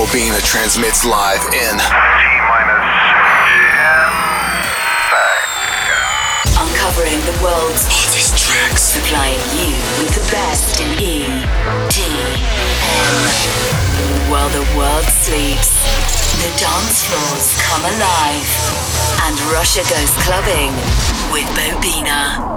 Bobina transmits live in T-10 seconds. Uncovering the world's hottest tracks, supplying you with the best in EDM. While the world sleeps, the dance floors come alive, and Russia goes clubbing with Bobina.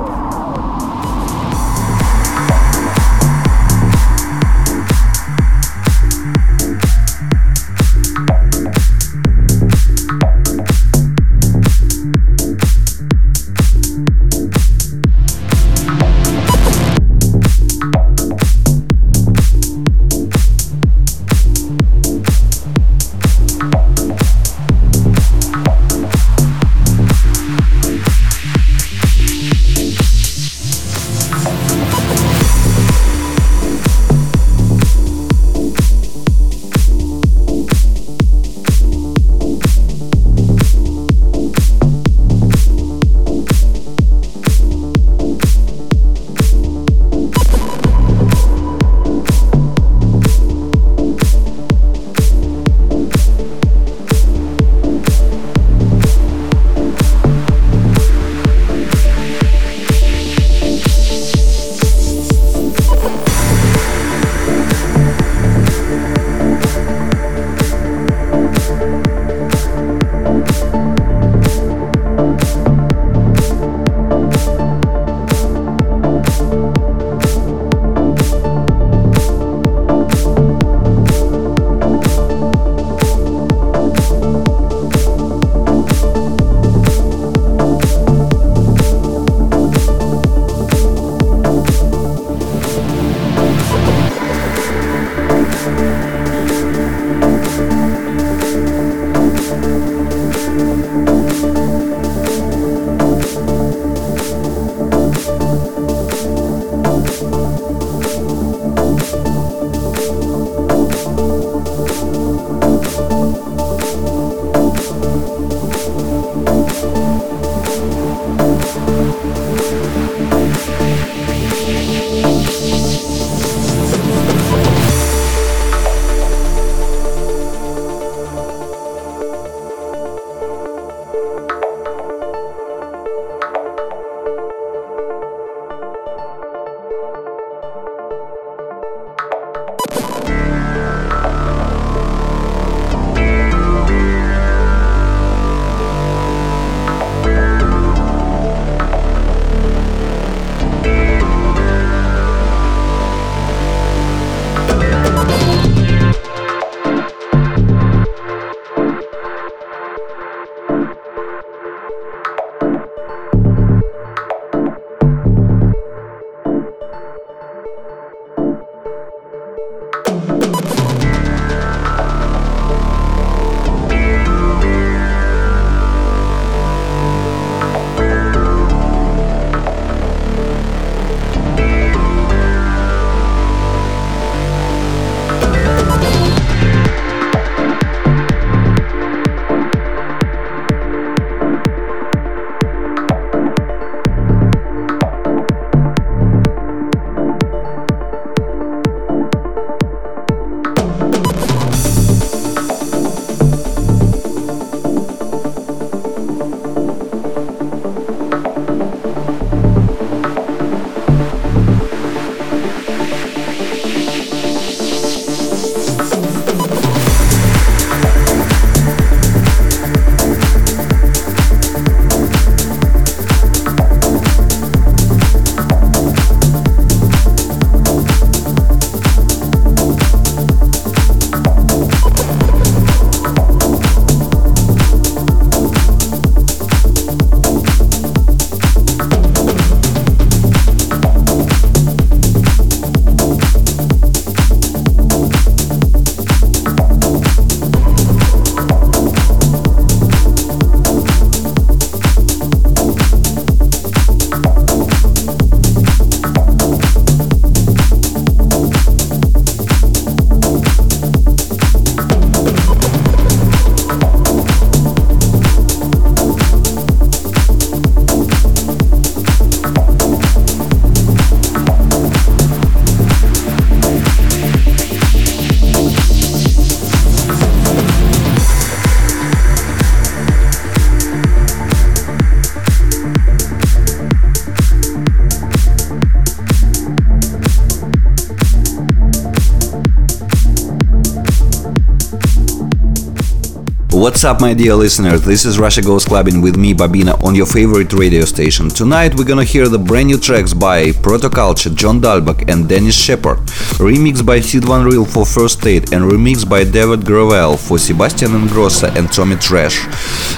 What's up, my dear listeners? This is Russia Goes Clubbing with me, Bobina, on your favorite radio station. Tonight we're gonna hear the brand new tracks by Protoculture, John Dahlback and Dennis Sheperd, remixed by Sied van Riel for First State and remixed by David Gravel for Sebastian Ingrosso and Tommy Trash.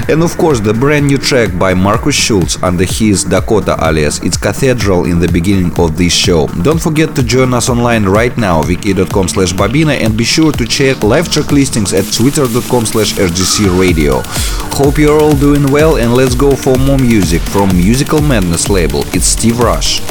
And of course the brand new track by Markus Schulz under his Dakota alias. It's Cathedral in the beginning of this show. Don't forget to join us online right now, wiki.com/Bobina, and be sure to check live track listings at twitter.com/RGC Radio. Hope you're all doing well, and let's go for more music from Musical Madness Label. It's Steve Rush.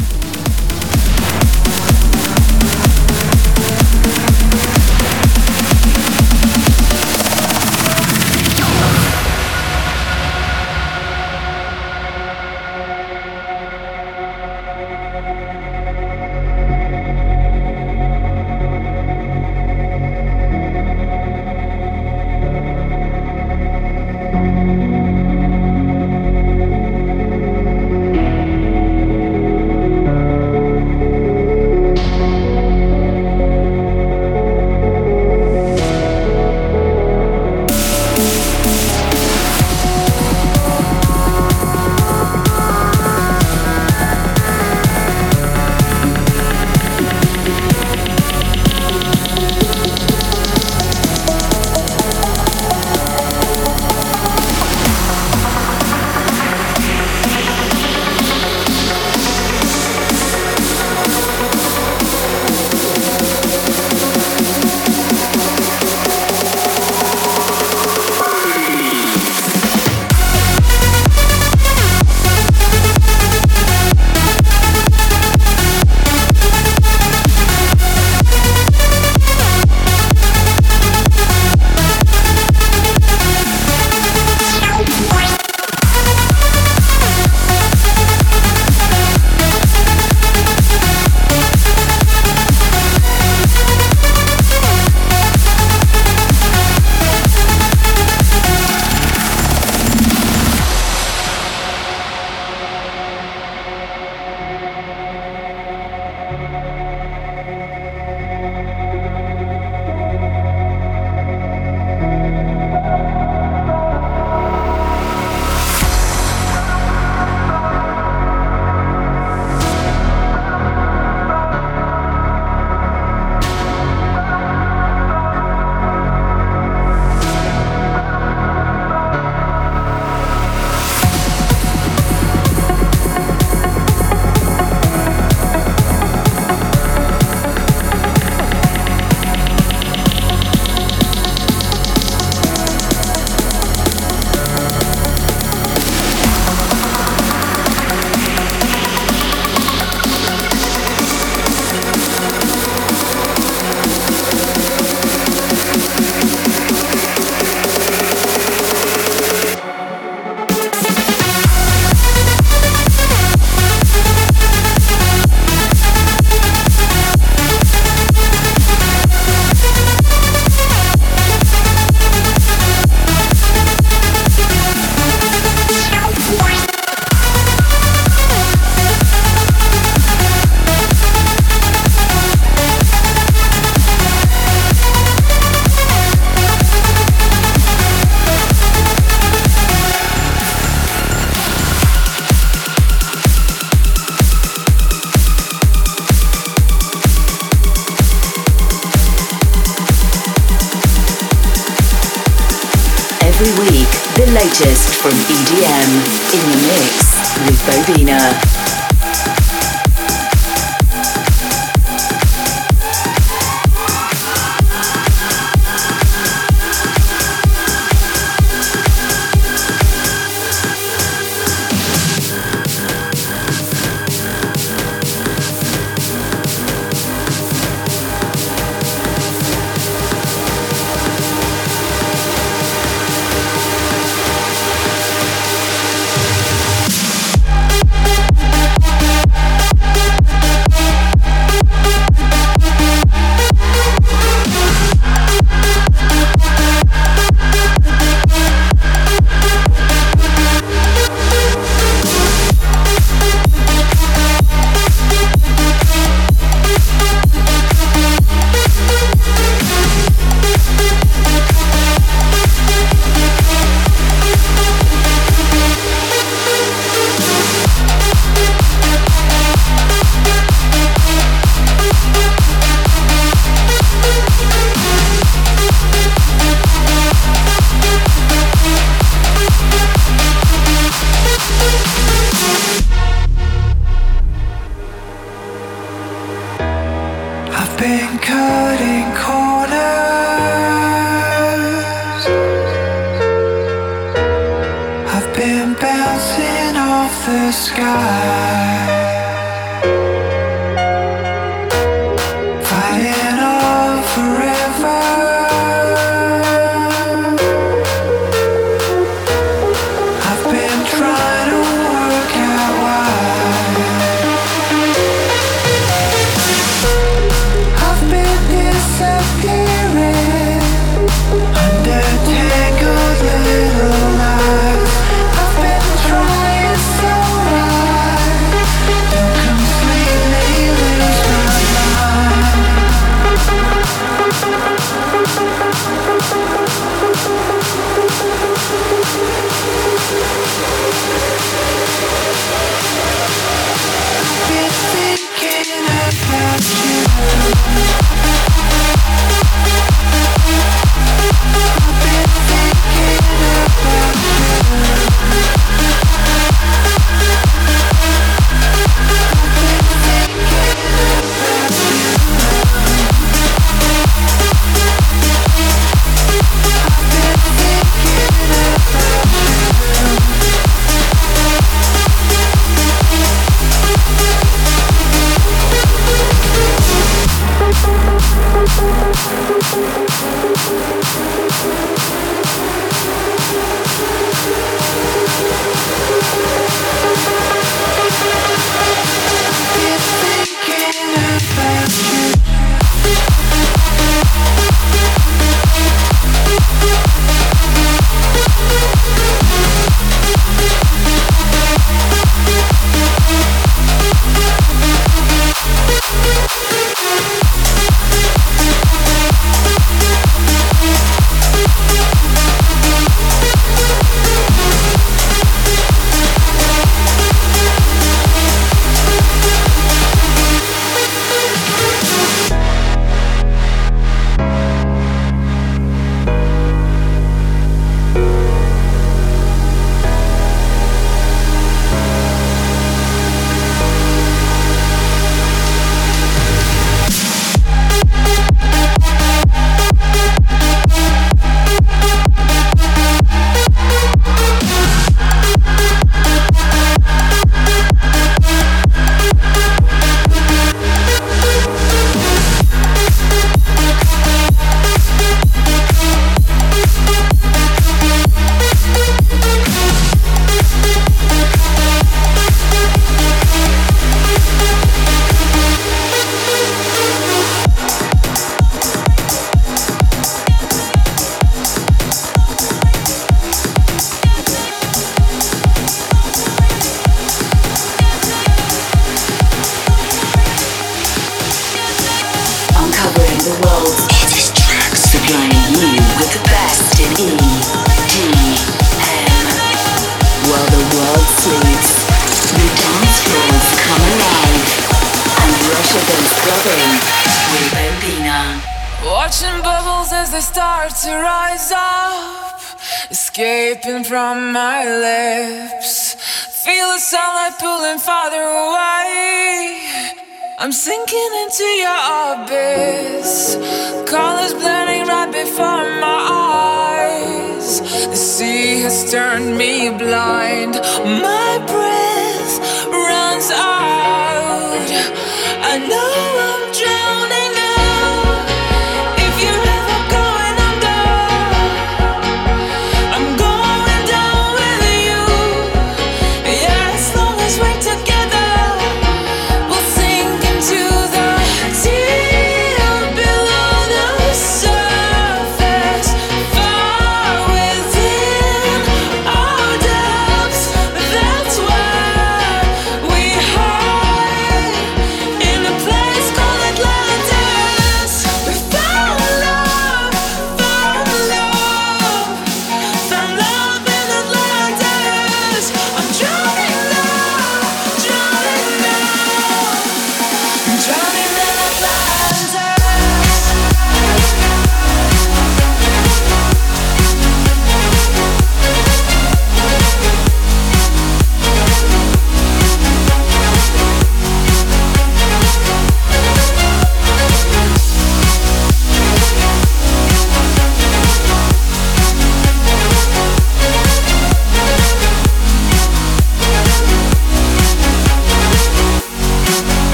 Latest from EDM in the mix with Bobina. been cutting corners, I've been bouncing off the sky, fighting on forever, I've been trying to work out why. Disappearing under tangled little lies, I've been trying so hard to completely lose my mind. I've been thinking about you. Let's go.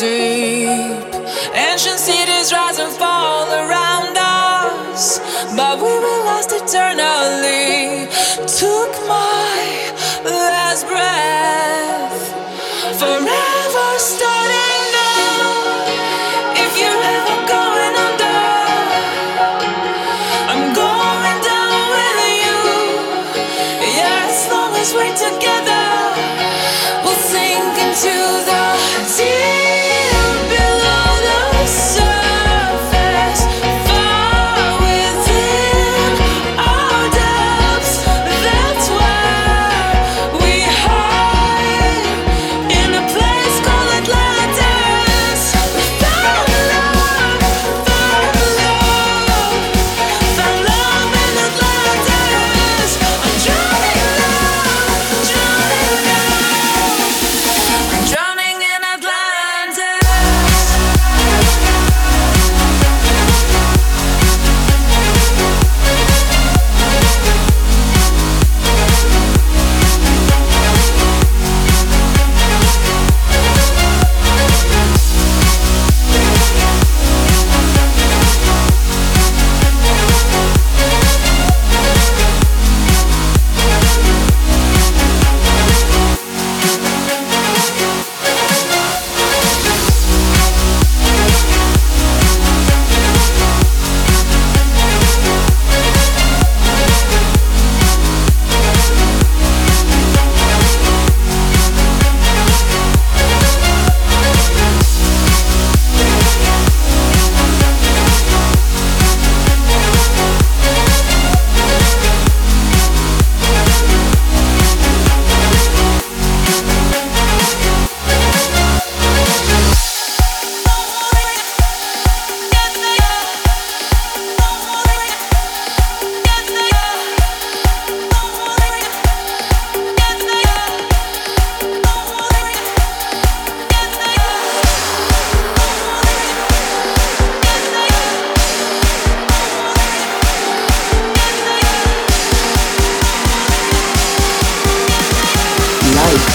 deep. Ancient cities rise and fall around us, but we will last eternally. Took my last breath, forever starting now. If you're ever going under, I'm going down with you. Yeah, as long as we're together, we'll sink into the deep.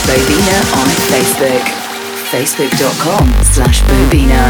Bobina on Facebook, facebook.com/Bobina.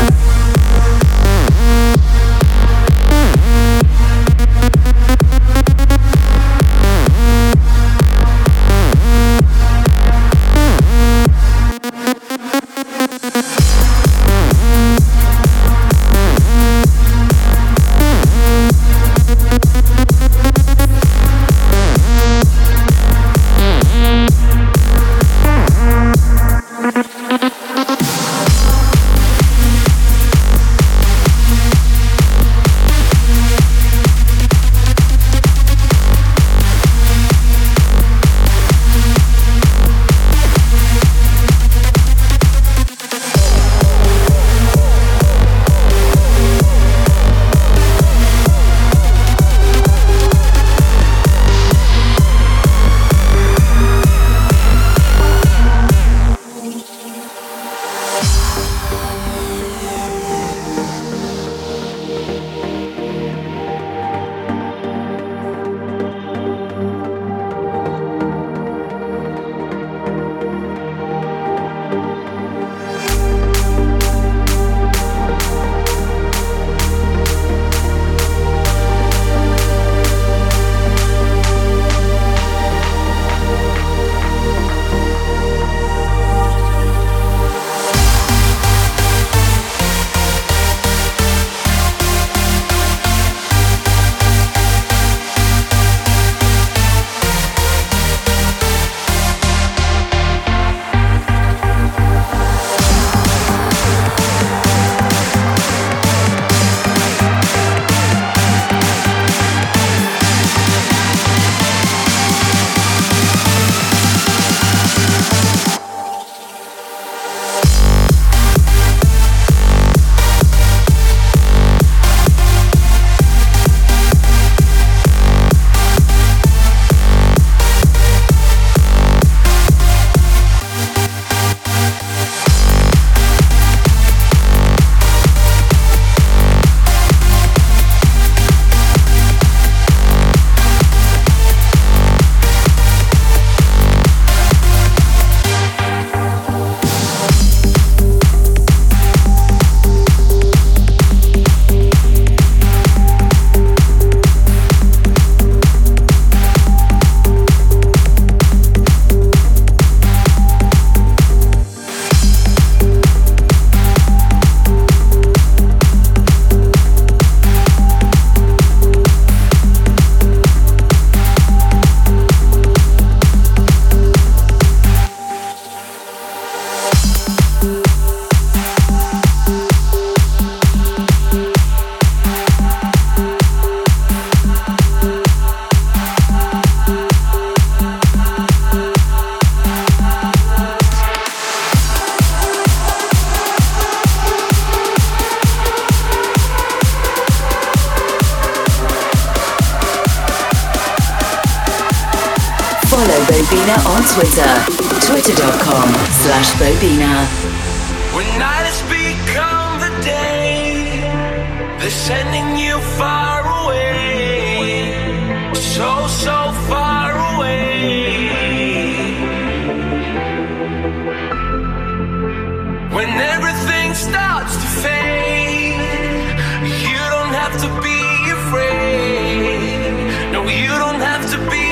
Follow Bobina on Twitter, twitter.com/Bobina. When night has become the day, they're sending you far away, so far away. When everything starts to fade, you don't have to be afraid. No, you don't have to be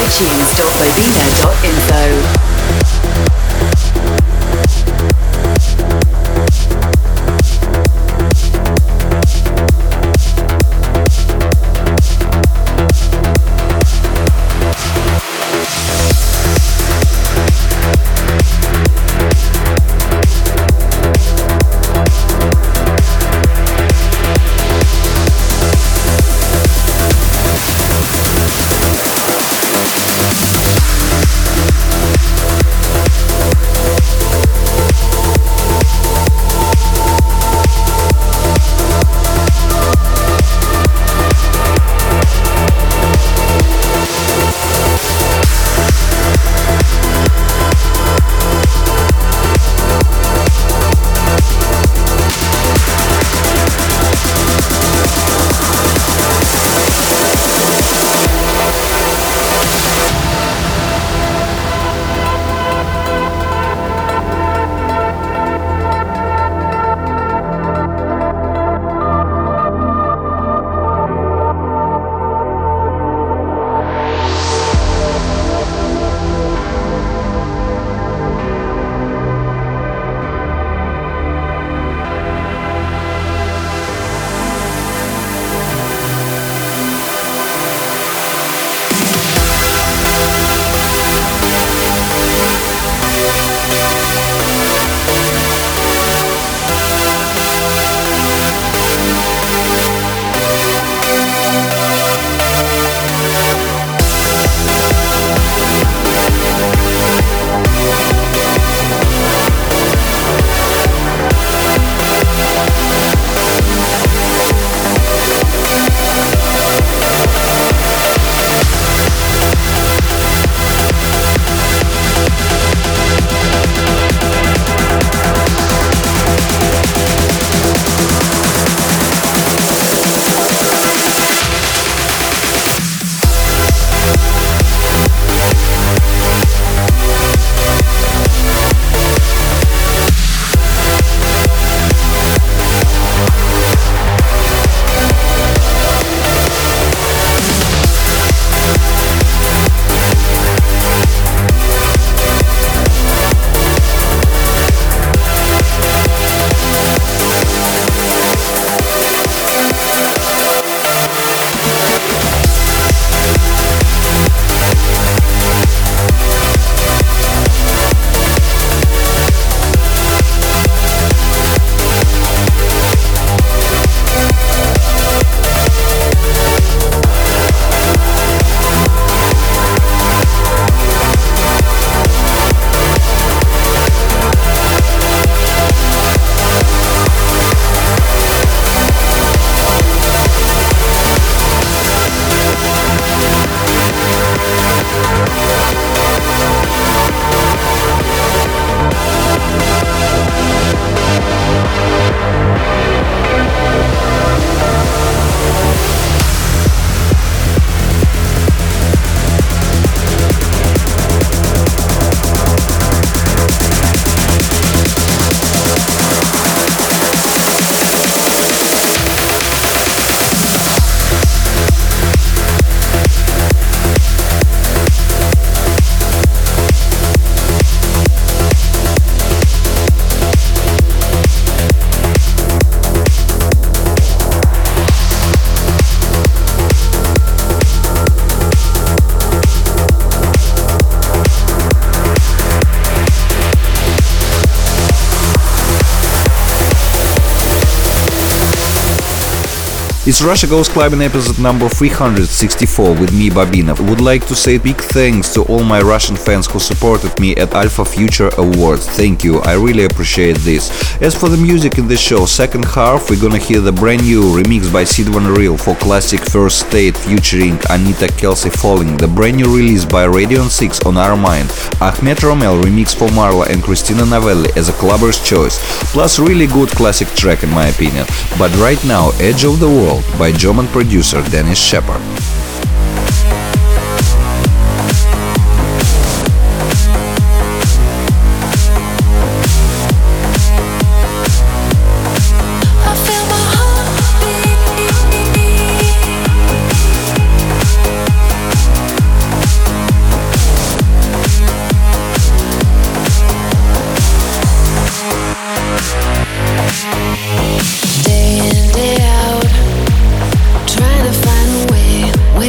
iTunes.bobina.info. It's Russia Goes Clubbing episode number 364 with me, Bobina. Would like to say big thanks to all my Russian fans who supported me at Alpha Future Awards. Thank you, I really appreciate this. As for the music in the show, second half we're gonna hear the brand new remix by Sied van Riel for classic First State featuring Anita Kelsey Falling, the brand new release by Radion6 on Armind, Ahmed Romel remix for MaRLo and Christina Novelli as a clubber's choice, plus really good classic track in my opinion. But right now, Edge of the World by German producer Dennis Sheperd. Day in, day out, trying to find a way.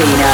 Bobina.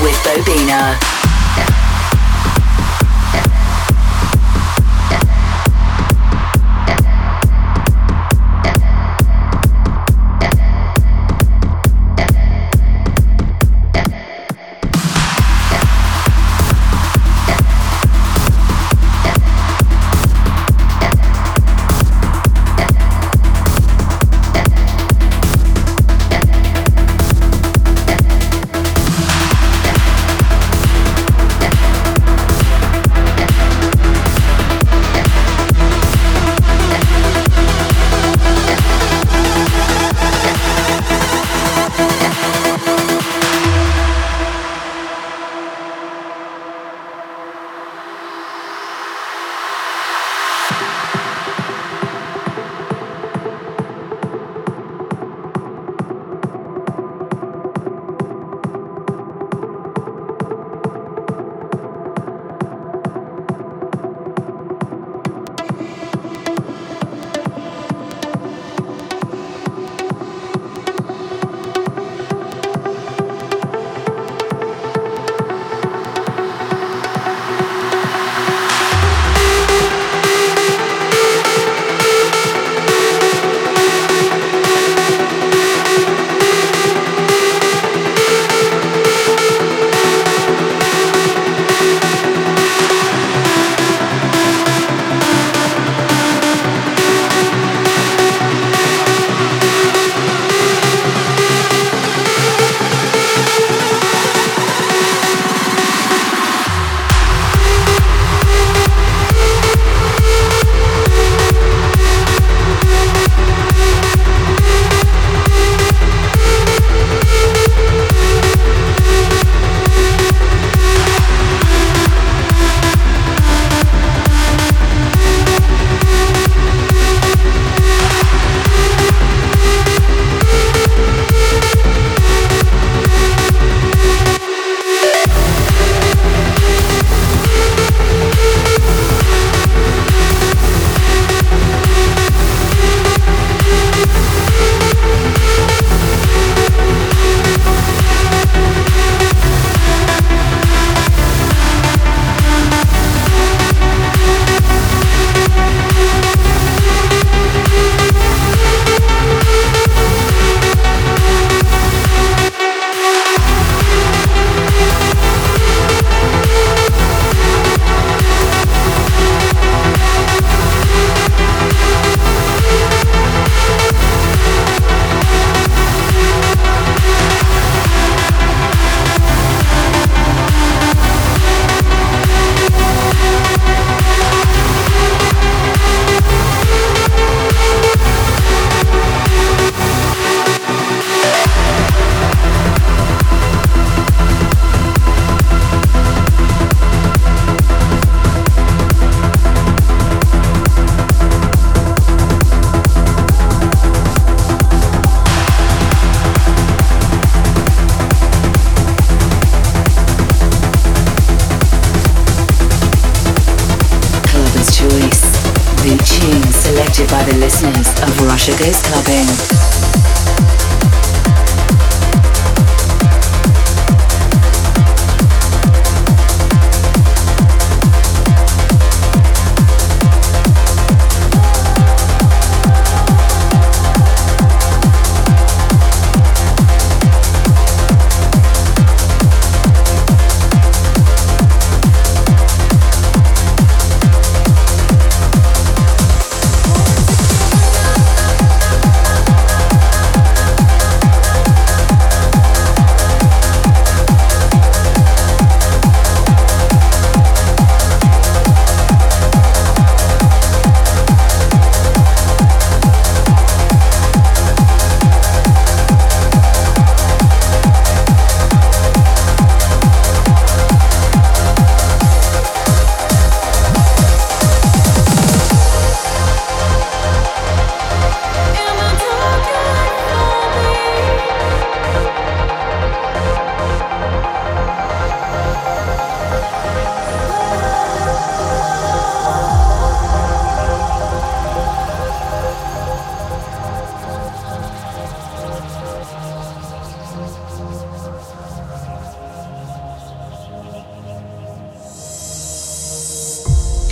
with Bobina.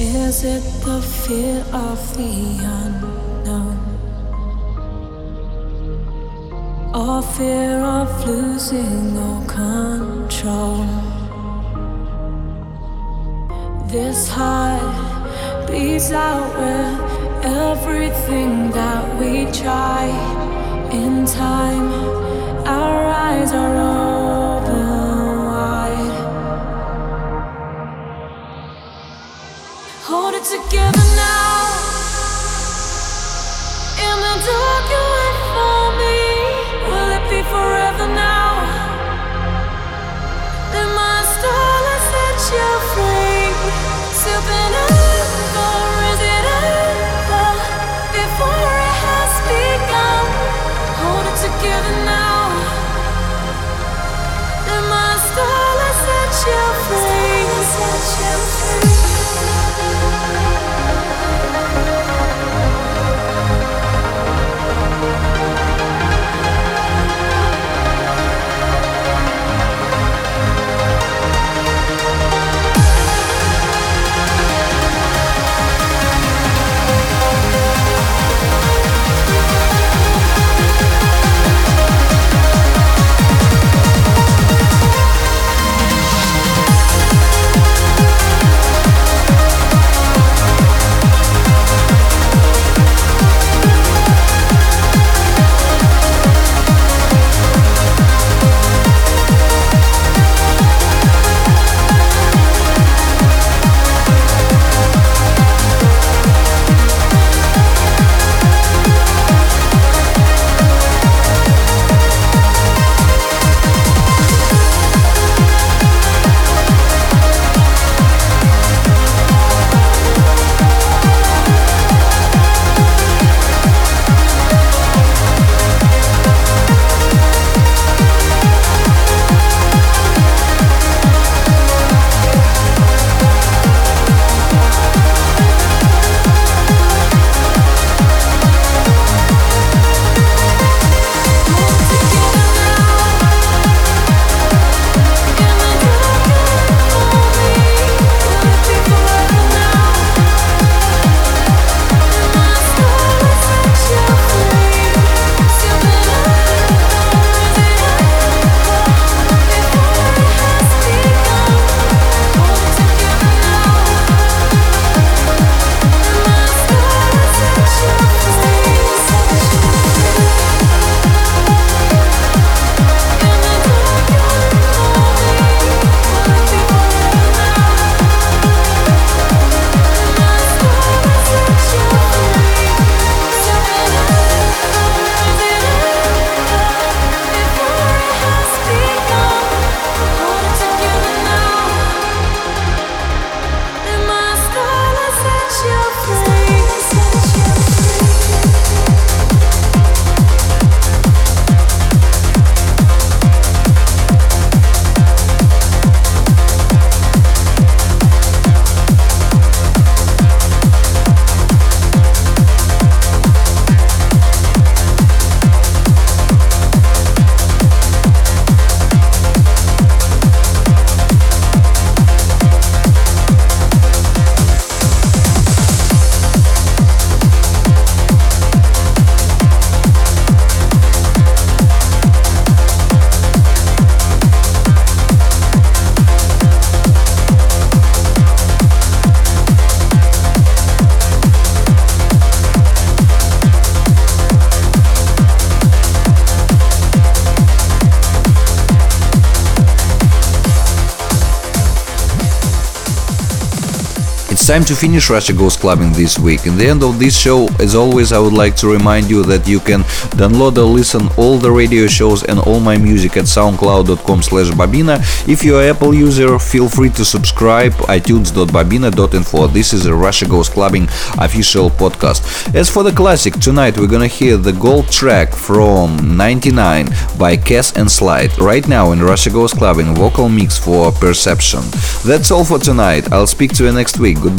Is it the fear of the unknown, or fear of losing all control? This heart bleeds out with everything that we try. In time, our eyes are open wide. Hold it together now. In the dark you wait for me. Will it be forever now? Let my starlight set you free. Sipping over, is it over before it has begun? Hold it together now. Let my starlight set you free. Set you free. Time to finish Russia Goes Clubbing this week. In the end of this show, as always, I would like to remind you that you can download or listen all the radio shows and all my music at soundcloud.com/Bobina. If you're an Apple user, feel free to subscribe itunes.bobina.info. This is a Russia Goes Clubbing official podcast. As for the classic, tonight we're gonna hear the gold track from 99 by Cass and Slide. Right now in Russia Goes Clubbing, vocal mix for Perception. That's all for tonight. I'll speak to you next week. Goodbye.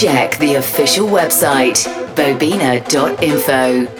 Check the official website, bobina.info.